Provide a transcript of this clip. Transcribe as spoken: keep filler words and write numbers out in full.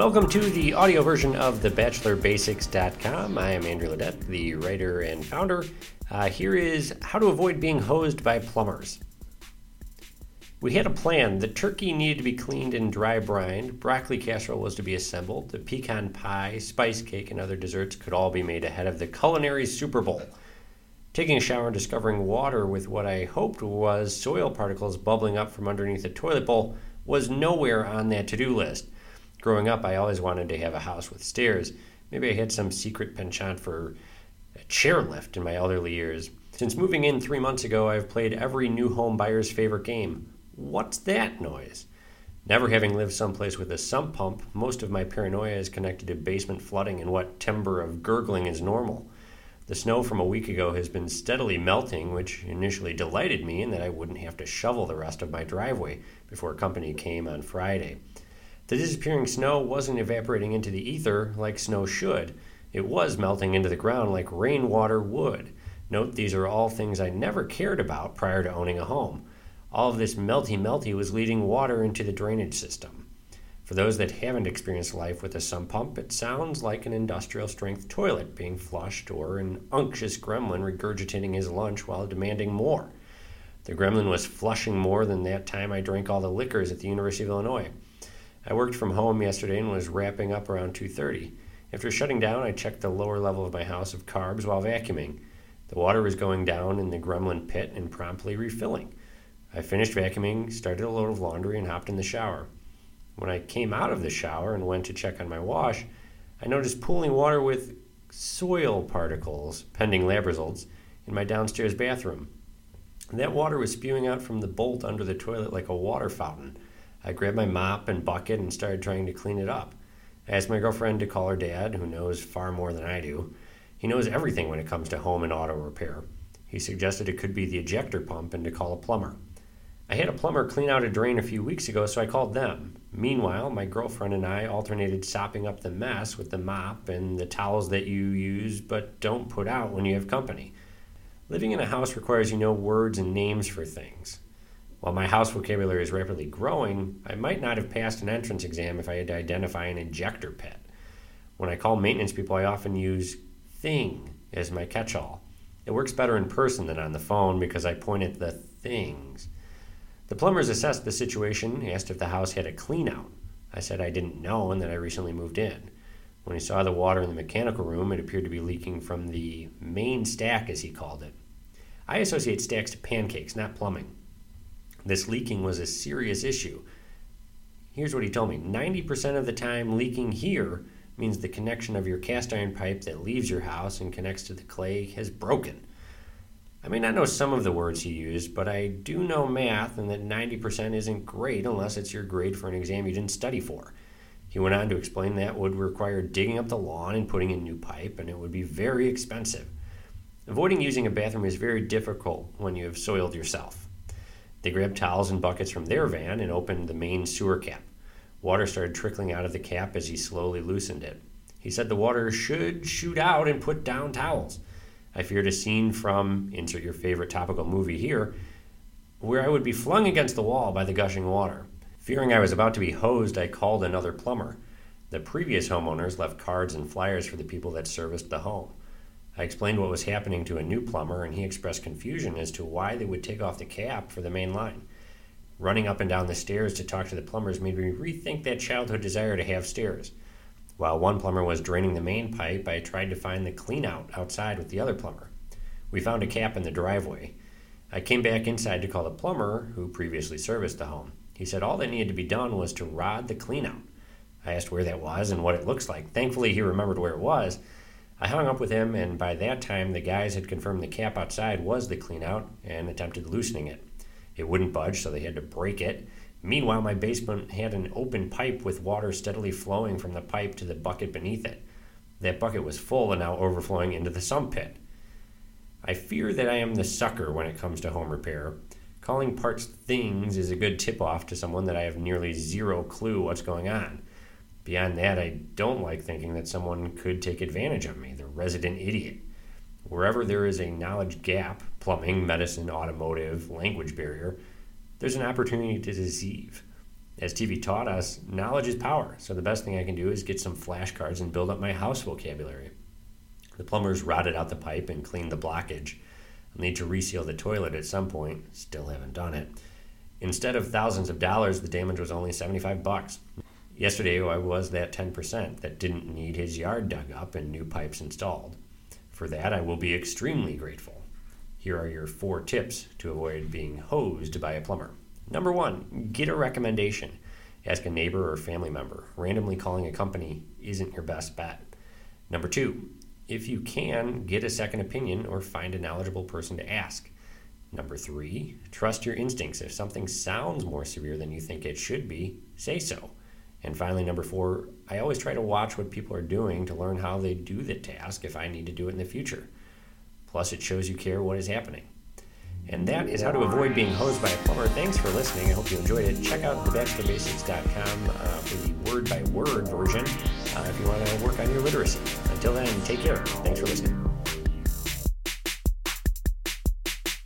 Welcome to the audio version of the bachelor basics dot com. I am Andrew Ledette, the writer and founder. Uh, here is how to avoid being hosed by plumbers. We had a plan. The turkey needed to be cleaned and dry brined. Broccoli casserole was to be assembled. The pecan pie, spice cake, and other desserts could all be made ahead of the culinary Super Bowl. Taking a shower and discovering water with what I hoped was soil particles bubbling up from underneath the toilet bowl was nowhere on that to-do list. Growing up, I always wanted to have a house with stairs. Maybe I had some secret penchant for a chairlift in my elderly years. Since moving in three months ago, I've played every new home buyer's favorite game. What's that noise? Never having lived someplace with a sump pump, most of my paranoia is connected to basement flooding and what timber of gurgling is normal. The snow from a week ago has been steadily melting, which initially delighted me in that I wouldn't have to shovel the rest of my driveway before company came on Friday. The disappearing snow wasn't evaporating into the ether like snow should. It was melting into the ground like rainwater would. Note, these are all things I never cared about prior to owning a home. All of this melty-melty was leading water into the drainage system. For those that haven't experienced life with a sump pump, it sounds like an industrial-strength toilet being flushed or an unctuous gremlin regurgitating his lunch while demanding more. The gremlin was flushing more than that time I drank all the liquors at the University of Illinois. I worked from home yesterday and was wrapping up around two thirty. After shutting down, I checked the lower level of my house of carbs while vacuuming. The water was going down in the gremlin pit and promptly refilling. I finished vacuuming, started a load of laundry, and hopped in the shower. When I came out of the shower and went to check on my wash, I noticed pooling water with soil particles, pending lab results, in my downstairs bathroom. That water was spewing out from the bolt under the toilet like a water fountain. I grabbed my mop and bucket and started trying to clean it up. I asked my girlfriend to call her dad, who knows far more than I do. He knows everything when it comes to home and auto repair. He suggested it could be the ejector pump and to call a plumber. I had a plumber clean out a drain a few weeks ago, so I called them. Meanwhile, my girlfriend and I alternated sopping up the mess with the mop and the towels that you use but don't put out when you have company. Living in a house requires you know words and names for things. While my house vocabulary is rapidly growing, I might not have passed an entrance exam if I had to identify an ejector pit. When I call maintenance people, I often use thing as my catch-all. It works better in person than on the phone because I point at the things. The plumbers assessed the situation, asked if the house had a clean-out. I said I didn't know and that I recently moved in. When he saw the water in the mechanical room, it appeared to be leaking from the main stack, as he called it. I associate stacks to pancakes, not plumbing. This leaking was a serious issue. Here's what he told me. ninety percent of the time, leaking here means the connection of your cast iron pipe that leaves your house and connects to the clay has broken. I may not know some of the words he used, but I do know math and that ninety percent isn't great unless it's your grade for an exam you didn't study for. He went on to explain that would require digging up the lawn and putting in new pipe, and it would be very expensive. Avoiding using a bathroom is very difficult when you have soiled yourself. They grabbed towels and buckets from their van and opened the main sewer cap. Water started trickling out of the cap as he slowly loosened it. He said the water should shoot out and put down towels. I feared a scene from, insert your favorite topical movie here, where I would be flung against the wall by the gushing water. Fearing I was about to be hosed, I called another plumber. The previous homeowners left cards and flyers for the people that serviced the home. I explained what was happening to a new plumber, and he expressed confusion as to why they would take off the cap for the main line. Running up and down the stairs to talk to the plumbers made me rethink that childhood desire to have stairs. While one plumber was draining the main pipe, I tried to find the clean-out outside with the other plumber. We found a cap in the driveway. I came back inside to call the plumber, who previously serviced the home. He said all that needed to be done was to rod the clean-out. I asked where that was and what it looks like. Thankfully, he remembered where it was. I hung up with him, and by that time, the guys had confirmed the cap outside was the clean-out and attempted loosening it. It wouldn't budge, so they had to break it. Meanwhile, my basement had an open pipe with water steadily flowing from the pipe to the bucket beneath it. That bucket was full and now overflowing into the sump pit. I fear that I am the sucker when it comes to home repair. Calling parts things is a good tip-off to someone that I have nearly zero clue what's going on. Beyond that, I don't like thinking that someone could take advantage of me, the resident idiot. Wherever there is a knowledge gap, plumbing, medicine, automotive, language barrier, there's an opportunity to deceive. as T V taught us, knowledge is power. So the best thing I can do is get some flashcards and build up my house vocabulary. The plumbers rotted out the pipe and cleaned the blockage. I'll need to reseal the toilet at some point. Still haven't done it. Instead of thousands of dollars, the damage was only seventy-five bucks. Yesterday, I was that ten percent that didn't need his yard dug up and new pipes installed. For that, I will be extremely grateful. Here are your four tips to avoid being hosed by a plumber. Number one, get a recommendation. Ask a neighbor or family member. Randomly calling a company isn't your best bet. Number two, if you can, get a second opinion or find a knowledgeable person to ask. Number three, trust your instincts. If something sounds more severe than you think it should be, say so. And finally, number four, I always try to watch what people are doing to learn how they do the task if I need to do it in the future. Plus, it shows you care what is happening. And that is how to avoid being hosed by a plumber. Thanks for listening. I hope you enjoyed it. Check out the bachelor basics dot com uh, for the word-by-word version uh, if you want to work on your literacy. Until then, take care. Thanks for listening.